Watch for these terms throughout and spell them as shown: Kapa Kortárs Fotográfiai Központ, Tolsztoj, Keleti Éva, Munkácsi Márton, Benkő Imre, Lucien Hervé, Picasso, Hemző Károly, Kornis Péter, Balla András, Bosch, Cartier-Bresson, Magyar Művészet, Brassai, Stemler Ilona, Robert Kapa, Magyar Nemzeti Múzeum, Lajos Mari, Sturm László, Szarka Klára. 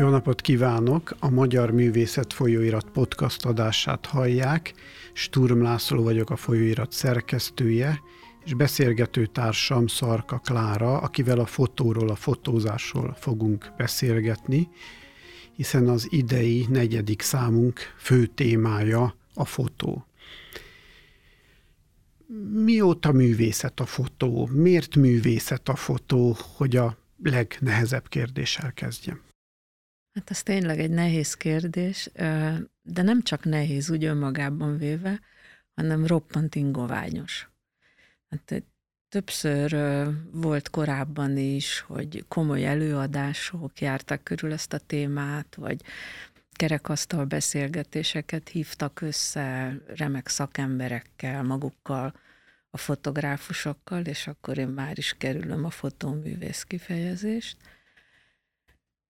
Jó napot kívánok! A Magyar Művészet folyóirat podcast adását hallják. Sturm László vagyok, a folyóirat szerkesztője, és beszélgető társam Szarka Klára, akivel a fotóról, a fotózásról fogunk beszélgetni, hiszen az idei negyedik számunk fő témája a fotó. Mióta művészet a fotó? Miért művészet a fotó? Hogy a legnehezebb kérdéssel kezdjem. Hát ez tényleg egy nehéz kérdés, de nem csak nehéz úgy önmagában véve, hanem roppant ingoványos. Hát többször volt korábban is, hogy komoly előadások jártak körül ezt a témát, vagy kerekasztal beszélgetéseket hívtak össze remek szakemberekkel, magukkal, a fotográfusokkal, és akkor én már is kerülöm a fotóművész kifejezést.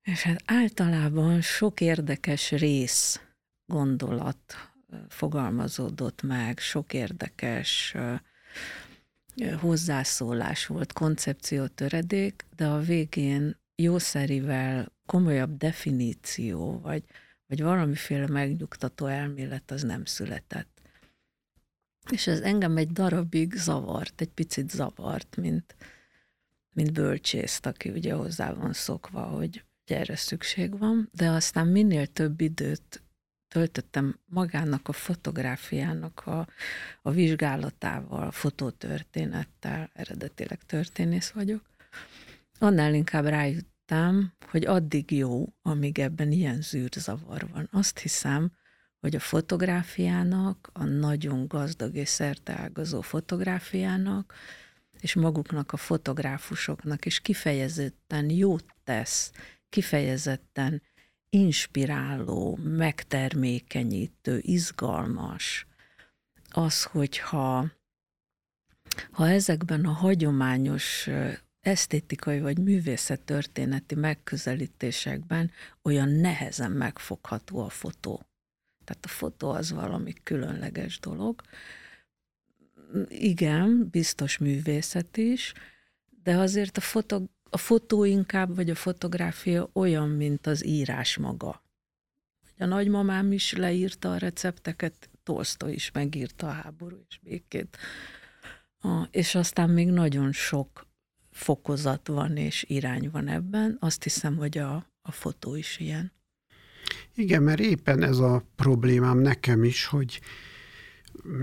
És hát általában sok érdekes rész gondolat fogalmazódott meg, sok érdekes hozzászólás volt, koncepciótöredék, de a végén jószerivel komolyabb definíció, vagy valamiféle megnyugtató elmélet az nem született. És ez engem egy darabig zavart, egy picit zavart, mint bölcsészt, aki ugye hozzá van szokva, hogy erre szükség van, de aztán minél több időt töltöttem magának a fotográfiának a vizsgálatával, a fotótörténettel, eredetileg történész vagyok, annál inkább rájöttem, hogy addig jó, amíg ebben ilyen zűrzavar van. Azt hiszem, hogy a fotográfiának, a nagyon gazdag és szerteágazó fotográfiának, és maguknak a fotográfusoknak is kifejezetten jót tesz, kifejezetten inspiráló, megtermékenyítő, izgalmas az, hogyha ezekben a hagyományos esztétikai vagy művészettörténeti megközelítésekben olyan nehezen megfogható a fotó. Tehát a fotó az valami különleges dolog. Igen, biztos művészet is, de azért a fotó inkább, vagy a fotográfia olyan, mint az írás maga. A nagymamám is leírta a recepteket, Tolsztoj is megírta a Háború és Békét. És aztán még nagyon sok fokozat van és irány van ebben. Azt hiszem, hogy a fotó is ilyen. Igen, mert éppen ez a problémám nekem is, hogy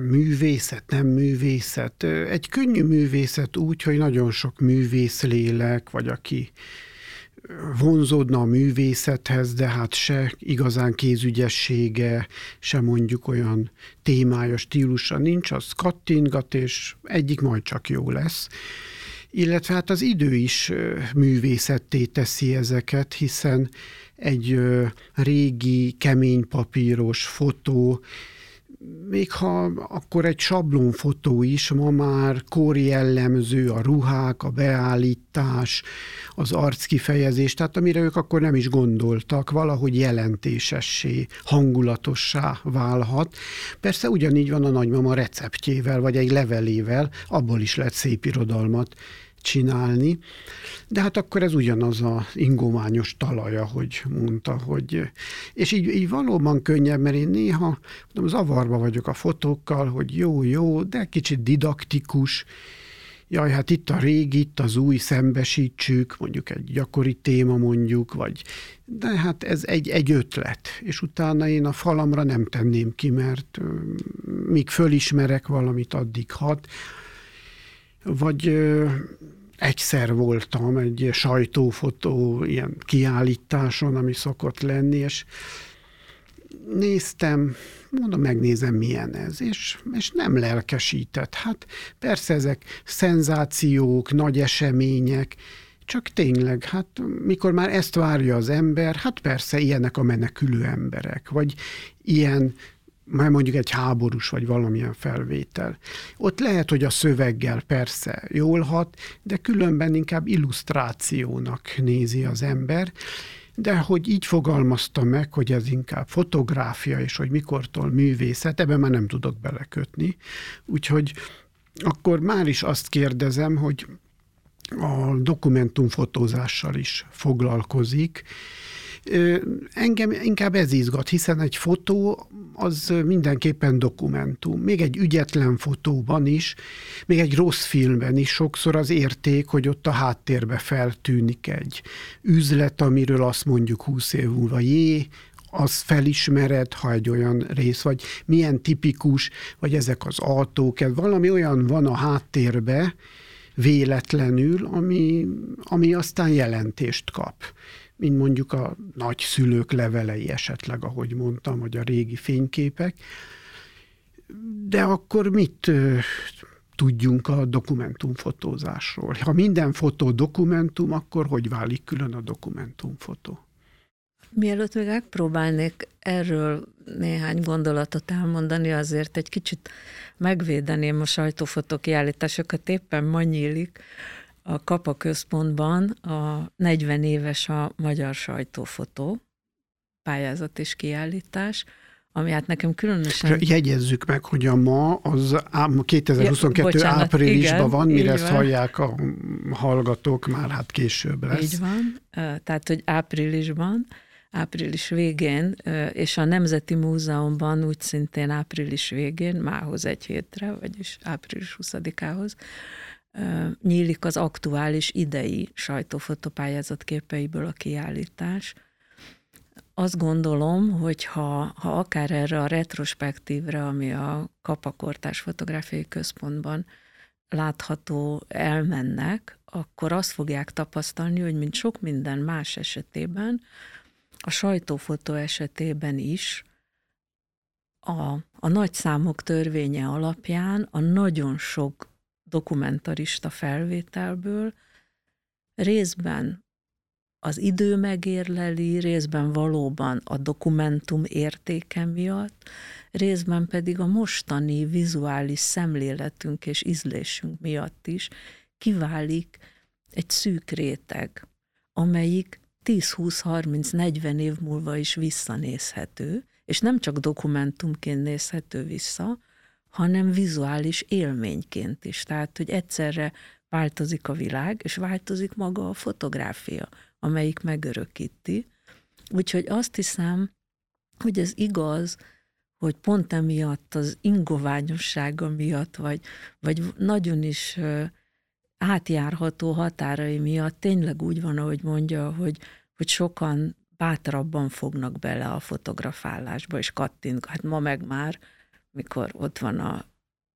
művészet, nem művészet. Egy könnyű művészet úgy, hogy nagyon sok művészlélek, vagy aki vonzódna a művészethez, de hát se igazán kézügyessége, se mondjuk olyan témája, stílusa nincs, az kattintgat, és egyik majd csak jó lesz. Illetve hát az idő is művészetté teszi ezeket, hiszen egy régi, kemény papíros fotó, még ha akkor egy sablonfotó is, ma már korjellemző a ruhák, a beállítás, az arckifejezés, tehát amire ők akkor nem is gondoltak, valahogy jelentésessé, hangulatossá válhat. Persze ugyanígy van a nagymama receptjével, vagy egy levelével, abból is lehet szép irodalmat csinálni, de hát akkor ez ugyanaz az ingományos talaja, hogy mondta, hogy... És így valóban könnyebb, mert én néha zavarba vagyok a fotókkal, hogy jó, de kicsit didaktikus, jaj, hát itt a régi, itt az új, szembesítsük, mondjuk egy gyakori téma vagy... De hát ez egy ötlet, és utána én a falamra nem tenném ki, mert míg fölismerek valamit, addig hat... Vagy egyszer voltam egy sajtófotó ilyen kiállításon, ami szokott lenni, és néztem, mondom, megnézem, milyen ez, és nem lelkesített. Hát persze ezek szenzációk, nagy események, csak tényleg, hát mikor már ezt várja az ember, hát persze ilyenek a menekülő emberek, vagy ilyen, már mondjuk egy háborús, vagy valamilyen felvétel. Ott lehet, hogy a szöveggel persze jól hat, de különben inkább illusztrációnak nézi az ember, de hogy így fogalmazta meg, hogy ez inkább fotográfia, és hogy mikortól művészet, ebben már nem tudok belekötni. Úgyhogy akkor már is azt kérdezem, hogy a dokumentumfotózással is foglalkozik, Engem inkább ez izgat, hiszen egy fotó az mindenképpen dokumentum. Még egy ügyetlen fotóban is, még egy rossz filmben is sokszor az érték, hogy ott a háttérbe feltűnik egy üzlet, amiről azt mondjuk 20 év múlva jé, az felismered, ha egy olyan rész vagy, milyen tipikus, vagy ezek az autók, valami olyan van a háttérbe véletlenül, ami aztán jelentést kap. Mint mondjuk a nagyszülők levelei esetleg, ahogy mondtam, vagy a régi fényképek. De akkor mit tudjunk a dokumentumfotózásról? Ha minden fotó dokumentum, akkor hogy válik külön a dokumentumfotó? Mielőtt még megpróbálnék erről néhány gondolatot elmondani, azért egy kicsit megvédeném a sajtófotókiállításokat, éppen ma nyílik a Kapa központban a 40 éves a magyar sajtófotó pályázat és kiállítás, ami hát nekem különösen... Jegyezzük meg, hogy a ma az 2022 áprilisban igen, van, mire ezt hallják a hallgatók, már hát később lesz. Így van, tehát hogy áprilisban, április végén, és a Nemzeti Múzeumban úgy szintén április végén, mához egy hétre, vagyis április 20-ához, nyílik az aktuális idei sajtófotópályázat képeiből a kiállítás. Azt gondolom, hogy ha akár erre a retrospektívre, ami a Kapa Kortárs Fotográfiai Központban látható, elmennek, akkor azt fogják tapasztalni, hogy mint sok minden más esetében, a sajtófotó esetében is a nagy számok törvénye alapján a nagyon sok dokumentarista felvételből részben az idő megérleli, részben valóban a dokumentum értéke miatt, részben pedig a mostani vizuális szemléletünk és ízlésünk miatt is kiválik egy szűk réteg, amelyik 10-20-30-40 év múlva is visszanézhető, és nem csak dokumentumként nézhető vissza, hanem vizuális élményként is. Tehát, hogy egyszerre változik a világ, és változik maga a fotográfia, amelyik megörökíti. Úgyhogy azt hiszem, hogy ez igaz, hogy pont emiatt, az ingoványossága miatt, vagy nagyon is átjárható határai miatt tényleg úgy van, ahogy mondja, hogy sokan bátrabban fognak bele a fotografálásba, és hát ma meg már, mikor ott van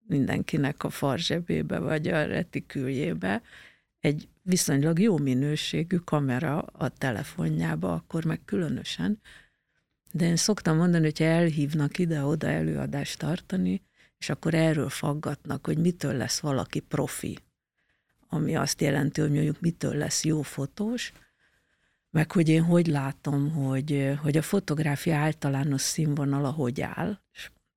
mindenkinek a farzsebébe, vagy a retiküljébe egy viszonylag jó minőségű kamera a telefonjába, akkor meg különösen. De én szoktam mondani, hogyha elhívnak ide-oda előadást tartani, és akkor erről faggatnak, hogy mitől lesz valaki profi, ami azt jelenti, hogy mondjuk mitől lesz jó fotós, meg hogy én hogy látom, hogy a fotográfia általános színvonala hogy áll,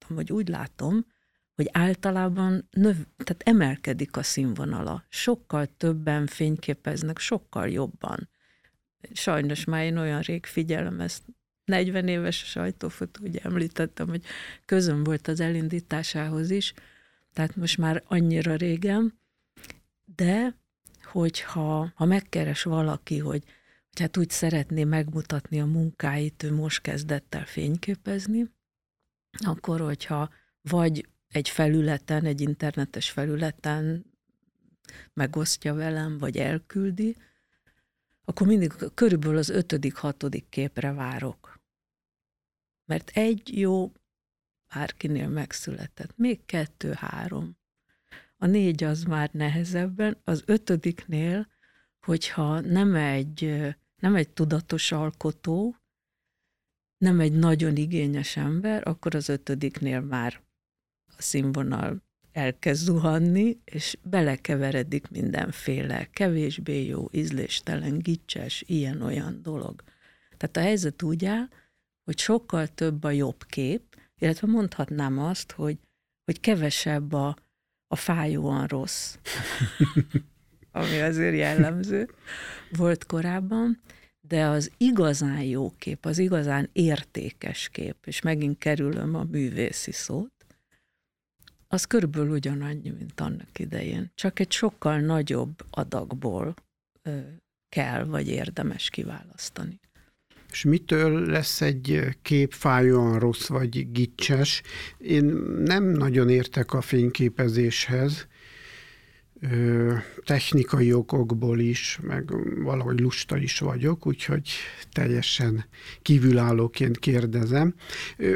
hogy úgy látom, hogy általában tehát emelkedik a színvonala. Sokkal többen fényképeznek, sokkal jobban. Sajnos már én olyan rég figyelem ezt. 40 éves a sajtófotó, ugye említettem, hogy közöm volt az elindításához is, tehát most már annyira régen, de hogyha megkeres valaki, hogy hát úgy szeretné megmutatni a munkáit, ő most kezdett el fényképezni, akkor, hogyha vagy egy felületen, egy internetes felületen megosztja velem, vagy elküldi, akkor mindig körülbelül az 5.-6. képre várok. Mert egy jó bárkinél megszületett, még 2-3. A 4 az már nehezebben, az 5.-nél, hogyha nem egy tudatos alkotó, nem egy nagyon igényes ember, akkor az 5.-nél már a színvonal elkezd zuhanni, és belekeveredik mindenféle kevésbé jó, ízléstelen, gicses, ilyen-olyan dolog. Tehát a helyzet úgy áll, hogy sokkal több a jobb kép, illetve mondhatnám azt, hogy kevesebb a fájóan rossz, ami azért jellemző volt korábban, de az igazán jó kép, az igazán értékes kép, és megint kerülöm a művészi szót, az körülbelül ugyanannyi, mint annak idején. Csak egy sokkal nagyobb adagból kell, vagy érdemes kiválasztani. és mitől lesz egy kép fájóan rossz vagy gicses. Én nem nagyon értek a fényképezéshez, technikai okokból is, meg valahogy lusta is vagyok, úgyhogy teljesen kívülállóként kérdezem.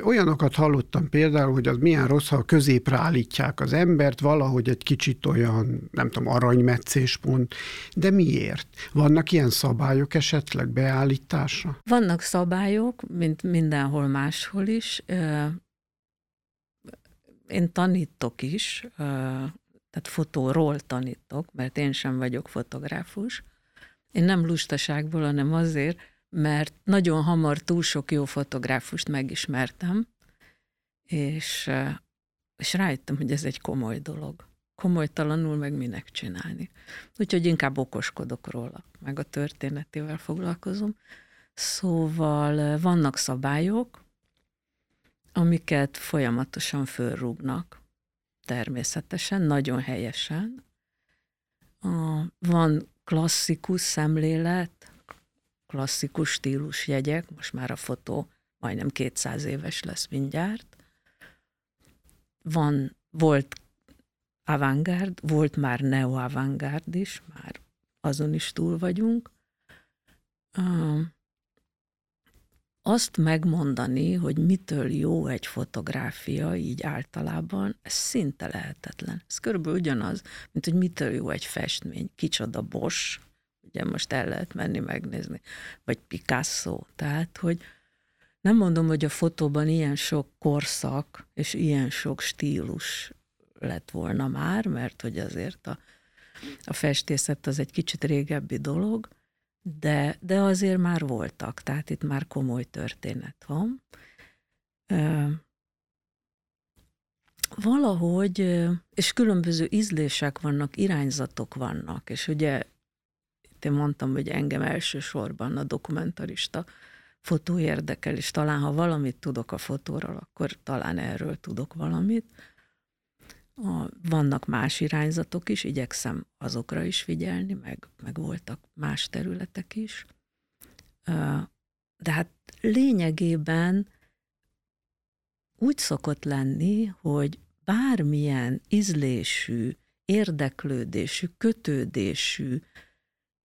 Olyanokat hallottam például, hogy az milyen rossz, ha középre állítják az embert, valahogy egy kicsit olyan, nem tudom, aranymetszéspont, de miért? Vannak ilyen szabályok esetleg beállításra? Vannak szabályok, mint mindenhol máshol is. Én tanítok is, tehát fotóról tanítok, mert én sem vagyok fotográfus. Én nem lustaságból, hanem azért, mert nagyon hamar túl sok jó fotográfust megismertem, és rájöttem, hogy ez egy komoly dolog. Komolytalanul meg minek csinálni. Úgyhogy inkább okoskodok róla, meg a történetével foglalkozom. Szóval vannak szabályok, amiket folyamatosan fölrúgnak. Természetesen, nagyon helyesen. Van klasszikus szemlélet, klasszikus stílusjegyek, most már a fotó majdnem 200 éves lesz mindjárt. Volt avantgárd, volt már neo-avantgárd is, már azon is túl vagyunk. Azt megmondani, hogy mitől jó egy fotográfia így általában, ez szinte lehetetlen. Ez körülbelül ugyanaz, mint hogy mitől jó egy festmény. Kicsoda Bosch, ugye most el lehet menni megnézni, vagy Picasso. Tehát, hogy nem mondom, hogy a fotóban ilyen sok korszak és ilyen sok stílus lett volna már, mert hogy azért a festészet az egy kicsit régebbi dolog, de azért már voltak, tehát itt már komoly történet van. Valahogy, és különböző ízlések vannak, irányzatok vannak, és ugye én mondtam, hogy engem elsősorban a dokumentarista fotó érdekel, és talán ha valamit tudok a fotóról, akkor talán erről tudok valamit. Vannak más irányzatok is, igyekszem azokra is figyelni, meg voltak más területek is. De hát lényegében úgy szokott lenni, hogy bármilyen ízlésű, érdeklődésű, kötődésű,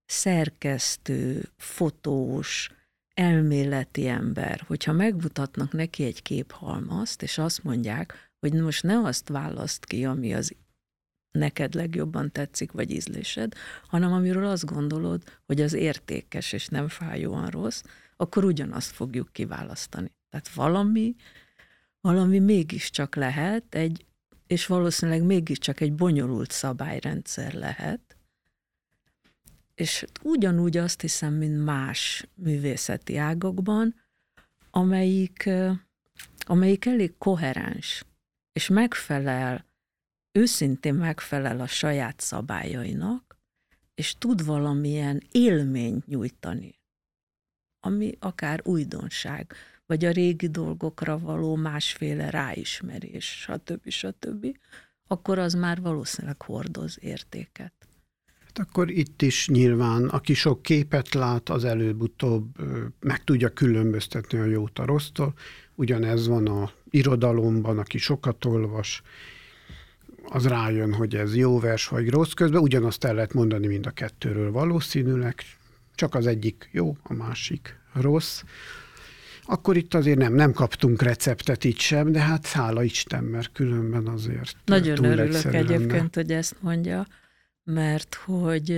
szerkesztő, fotós, elméleti ember, hogyha megmutatnak neki egy képhalmazt, és azt mondják, hogy most ne azt válaszd ki, ami az neked legjobban tetszik, vagy ízlésed, hanem amiről azt gondolod, hogy az értékes és nem fájóan rossz, akkor ugyanazt fogjuk kiválasztani. Tehát valami mégiscsak lehet, és valószínűleg mégiscsak egy bonyolult szabályrendszer lehet, és ugyanúgy azt hiszem, mint más művészeti ágokban, amelyik elég koherens, és őszintén megfelel a saját szabályainak, és tud valamilyen élményt nyújtani, ami akár újdonság, vagy a régi dolgokra való másféle ráismerés, stb. Akkor az már valószínűleg hordoz értéket. Hát akkor itt is nyilván, aki sok képet lát, az előbb-utóbb meg tudja különböztetni a jót a rossztól. Ugyanez van a irodalomban, aki sokat olvas, az rájön, hogy ez jó vers vagy rossz, közben ugyanazt el lehet mondani mind a kettőről valószínűleg, csak az egyik jó, a másik rossz. Akkor itt azért nem kaptunk receptet itt sem, de hát hála Isten, mert különben azért nagyon örülök egyébként, hogy ezt mondja, mert hogy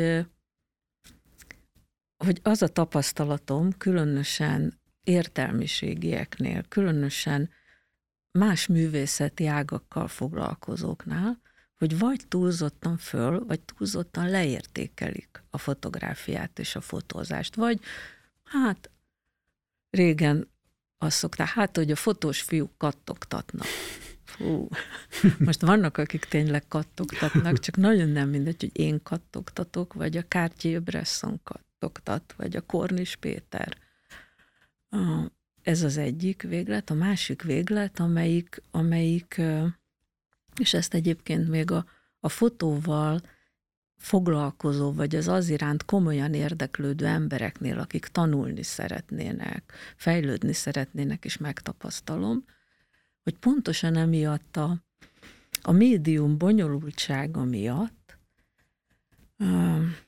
az a tapasztalatom különösen értelmiségieknél, különösen más művészeti ágakkal foglalkozóknál, hogy vagy túlzottan föl, vagy túlzottan leértékelik a fotográfiát és a fotózást. Vagy hát régen azt szokták, hogy a fotós fiúk kattogtatnak. Fú, most vannak, akik tényleg kattogtatnak, csak nagyon nem mindegy, hogy én kattogtatok, vagy a Cartier-Bresson kattogtat, vagy a Kornis Péter. Ez az egyik véglet, a másik véglet, amelyik és ezt egyébként még a fotóval foglalkozó, vagy az az iránt komolyan érdeklődő embereknél, akik tanulni szeretnének, fejlődni szeretnének, és megtapasztalom, hogy pontosan emiatt a médium bonyolultsága miatt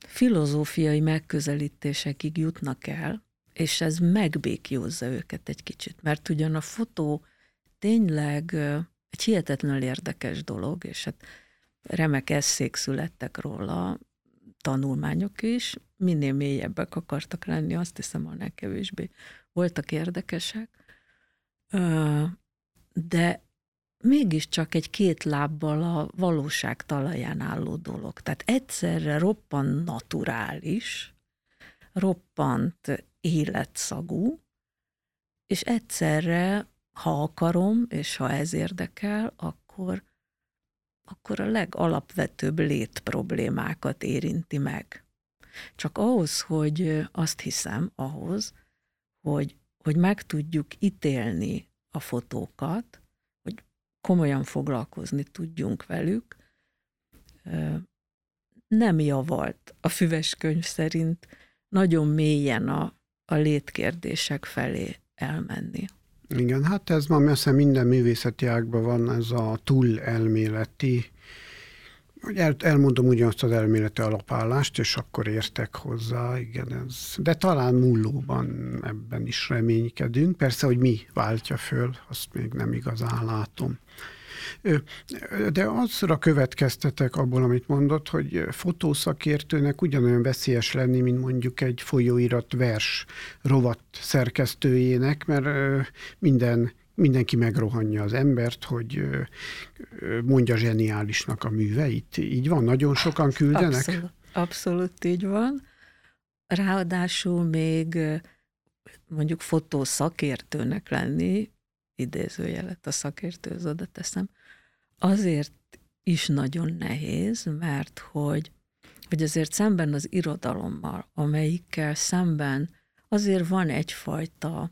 filozófiai megközelítésekig jutnak el, és ez megbékjózza őket egy kicsit, mert ugyan a fotó tényleg egy hihetetlenül érdekes dolog, és hát remek esszék születtek róla, tanulmányok is, minél mélyebbek akartak lenni, azt hiszem, annál kevésbé voltak érdekesek, de mégiscsak egy két lábbal a valóság talaján álló dolog. Tehát egyszerre roppant naturális, roppant életszagú, és egyszerre, ha akarom, és ha ez érdekel, akkor a legalapvetőbb létproblémákat érinti meg. Csak ahhoz, hogy azt hiszem, hogy meg tudjuk ítélni a fotókat, hogy komolyan foglalkozni tudjunk velük, nem javalt a füveskönyv szerint nagyon mélyen a létkérdések felé elmenni. Igen, hát ez ma messze minden művészeti ágban van, ez a túlelméleti, elmondom ugyanazt az elméleti alapállást, és akkor értek hozzá, igen, ez, de talán múlóban ebben is reménykedünk. Persze, hogy mi váltja föl, azt még nem igazán látom. De azra következtetek abból, amit mondott, hogy fotószakértőnek ugyanolyan veszélyes lenni, mint mondjuk egy folyóirat vers rovat szerkesztőjének, mert mindenki megrohanja az embert, hogy mondja zseniálisnak a műveit. Így van? Nagyon sokan küldenek? Abszolút így van. Ráadásul még mondjuk fotószakértőnek lenni, idézőjelet a szakértőhöz oda teszem, azért is nagyon nehéz, mert hogy azért szemben az irodalommal, amelyikkel szemben azért van egyfajta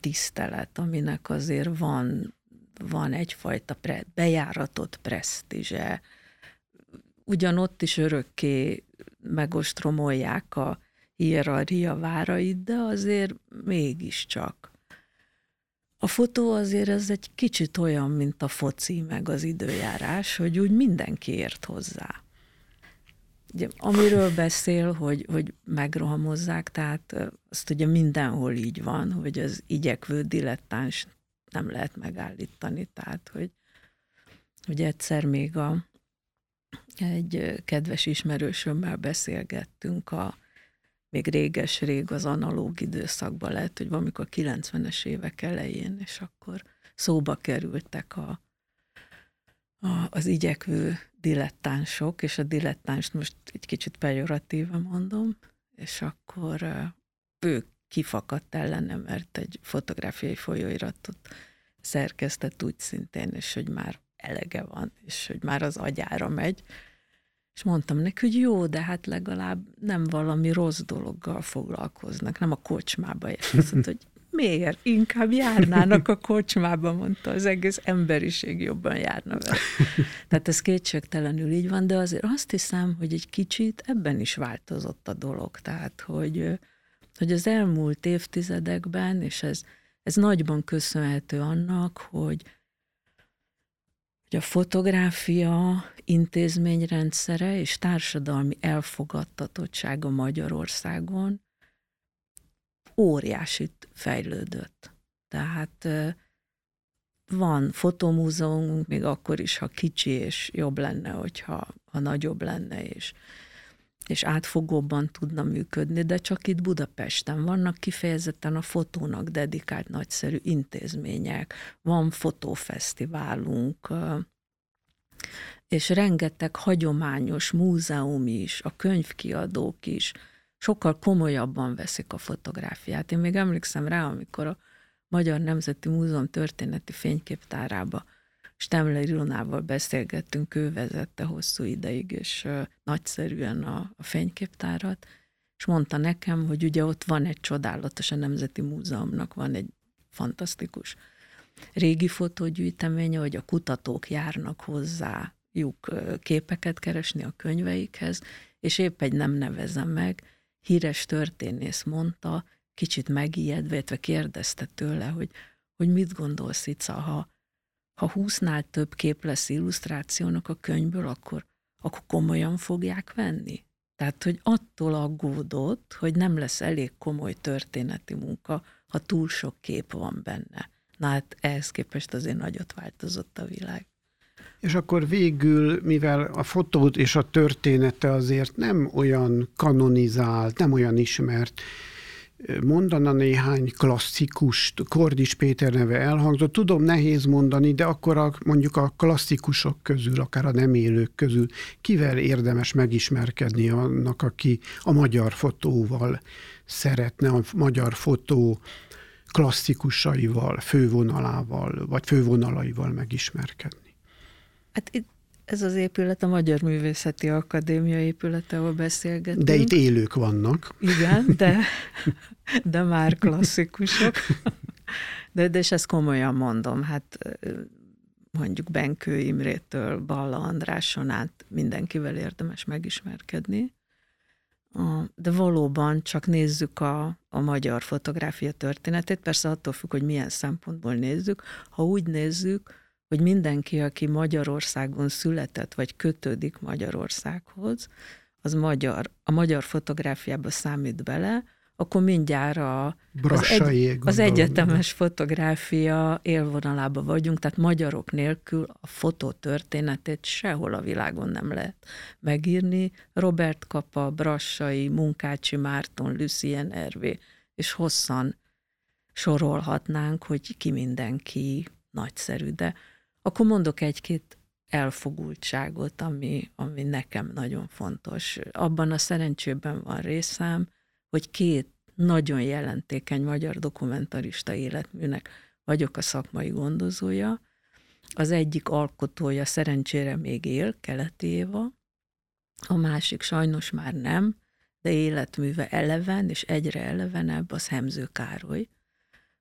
tisztelet, aminek azért van egyfajta bejáratott presztízse. Ugyanott is örökké megostromolják a hierarchia várait, de azért mégiscsak. A fotó azért ez egy kicsit olyan, mint a foci, meg az időjárás, hogy úgy mindenki ért hozzá. Ugye, amiről beszél, hogy megrohamozzák, tehát azt ugye mindenhol így van, hogy az igyekvő dilettáns nem lehet megállítani, tehát hogy egyszer még egy kedves ismerősömmel beszélgettünk még réges-rég az analóg időszakban, lehet, hogy valamikor 90-es évek elején, és akkor szóba kerültek az igyekvő dilettánsok, és a dilettánst most egy kicsit pejoratíve mondom, és akkor ő kifakadt ellene, mert egy fotográfiai folyóiratot szerkesztett úgy szintén, és hogy már elege van, és hogy már az agyára megy. És mondtam neki, hogy jó, de hát legalább nem valami rossz dologgal foglalkoznak, nem a kocsmába jár. Azt mondta, hogy miért? Inkább járnának a kocsmába, mondta, az egész emberiség jobban járna vele. Tehát ez kétségtelenül így van, de azért azt hiszem, hogy egy kicsit ebben is változott a dolog. Tehát, hogy az elmúlt évtizedekben, és ez nagyban köszönhető annak, hogy a fotográfia intézményrendszere és társadalmi elfogadtatottsága Magyarországon óriásit fejlődött. Tehát van fotomúzeumunk, még akkor is, ha kicsi, és jobb lenne, ha nagyobb lenne, és átfogóbban tudna működni, de csak itt Budapesten vannak kifejezetten a fotónak dedikált nagyszerű intézmények, van fotófesztiválunk, és rengeteg hagyományos múzeum is, a könyvkiadók is sokkal komolyabban veszik a fotográfiát. Én még emlékszem rá, amikor a Magyar Nemzeti Múzeum történeti fényképtárába Stemler Ilonával beszélgettünk, ő vezette hosszú ideig, és nagyszerűen a fényképtárat, és mondta nekem, hogy ugye ott van egy csodálatos, a Nemzeti Múzeumnak van egy fantasztikus régi fotógyűjteménye, hogy a kutatók járnak hozzá képeket keresni a könyveikhez, és épp egy nem nevezem meg, híres történész mondta, kicsit megijedve, illetve kérdezte tőle, hogy mit gondolsz, Ica, ha 20-nál több kép lesz illusztrációnak a könyvből, akkor komolyan fogják venni? Tehát, hogy attól aggódott, hogy nem lesz elég komoly történeti munka, ha túl sok kép van benne. Na hát ehhez képest azért nagyot változott a világ. És akkor végül, mivel a fotót és a története azért nem olyan kanonizált, nem olyan ismert, mondana néhány klasszikust, Kornis Péter neve elhangzott, tudom, nehéz mondani, de akkor mondjuk a klasszikusok közül, akár a nem élők közül, kivel érdemes megismerkedni annak, aki a magyar fotóval szeretne, a magyar fotó klasszikusaival, fővonalával, vagy fővonalaival megismerkedni? Hát itt ez az épület a Magyar Művészeti Akadémia épülete, ahol beszélgetünk. De itt élők vannak. Igen, de már klasszikusok. De és ezt komolyan mondom, hát mondjuk Benkő Imrétől, Balla Andráson át mindenkivel érdemes megismerkedni. De valóban csak nézzük a magyar fotográfia történetét, persze attól függ, hogy milyen szempontból nézzük. Ha úgy nézzük, hogy mindenki, aki Magyarországon született, vagy kötődik Magyarországhoz, az magyar, a magyar fotográfiába számít bele, akkor mindjárt az egyetemes fotográfia élvonalába vagyunk, tehát magyarok nélkül a fotótörténetét sehol a világon nem lehet megírni. Robert Kapa, Brassai, Munkácsi Márton, Lucien Hervé, és hosszan sorolhatnánk, hogy ki mindenki nagyszerű, de akkor mondok egy-két elfogultságot, ami nekem nagyon fontos. Abban a szerencsében van részem, hogy két nagyon jelentékeny magyar dokumentarista életműnek vagyok a szakmai gondozója. Az egyik alkotója szerencsére még él, Keleti Éva, a másik sajnos már nem, de életműve eleven és egyre elevenebb az Hemző Károly,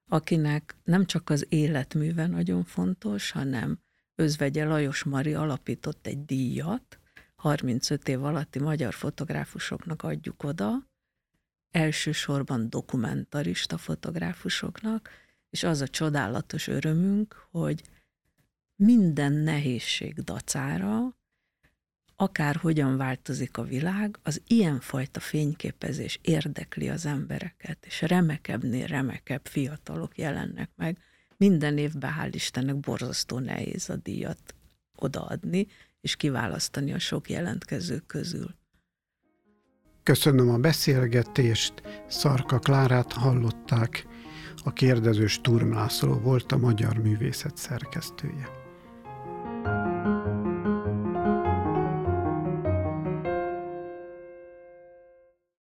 akinek nem csak az életműve nagyon fontos, hanem özvegye Lajos Mari alapított egy díjat, 35 év alatti magyar fotográfusoknak adjuk oda, elsősorban dokumentarista fotográfusoknak, és az a csodálatos örömünk, hogy minden nehézség dacára, akárhogyan változik a világ, az ilyenfajta fényképezés érdekli az embereket, és remekebbnél remekebb fiatalok jelennek meg. Minden évben, hál' Istennek, borzasztó nehéz a díjat odaadni, és kiválasztani a sok jelentkező közül. Köszönöm a beszélgetést, Szarka Klárát hallották, a kérdező Sturm László volt, a Magyar Művészet szerkesztője.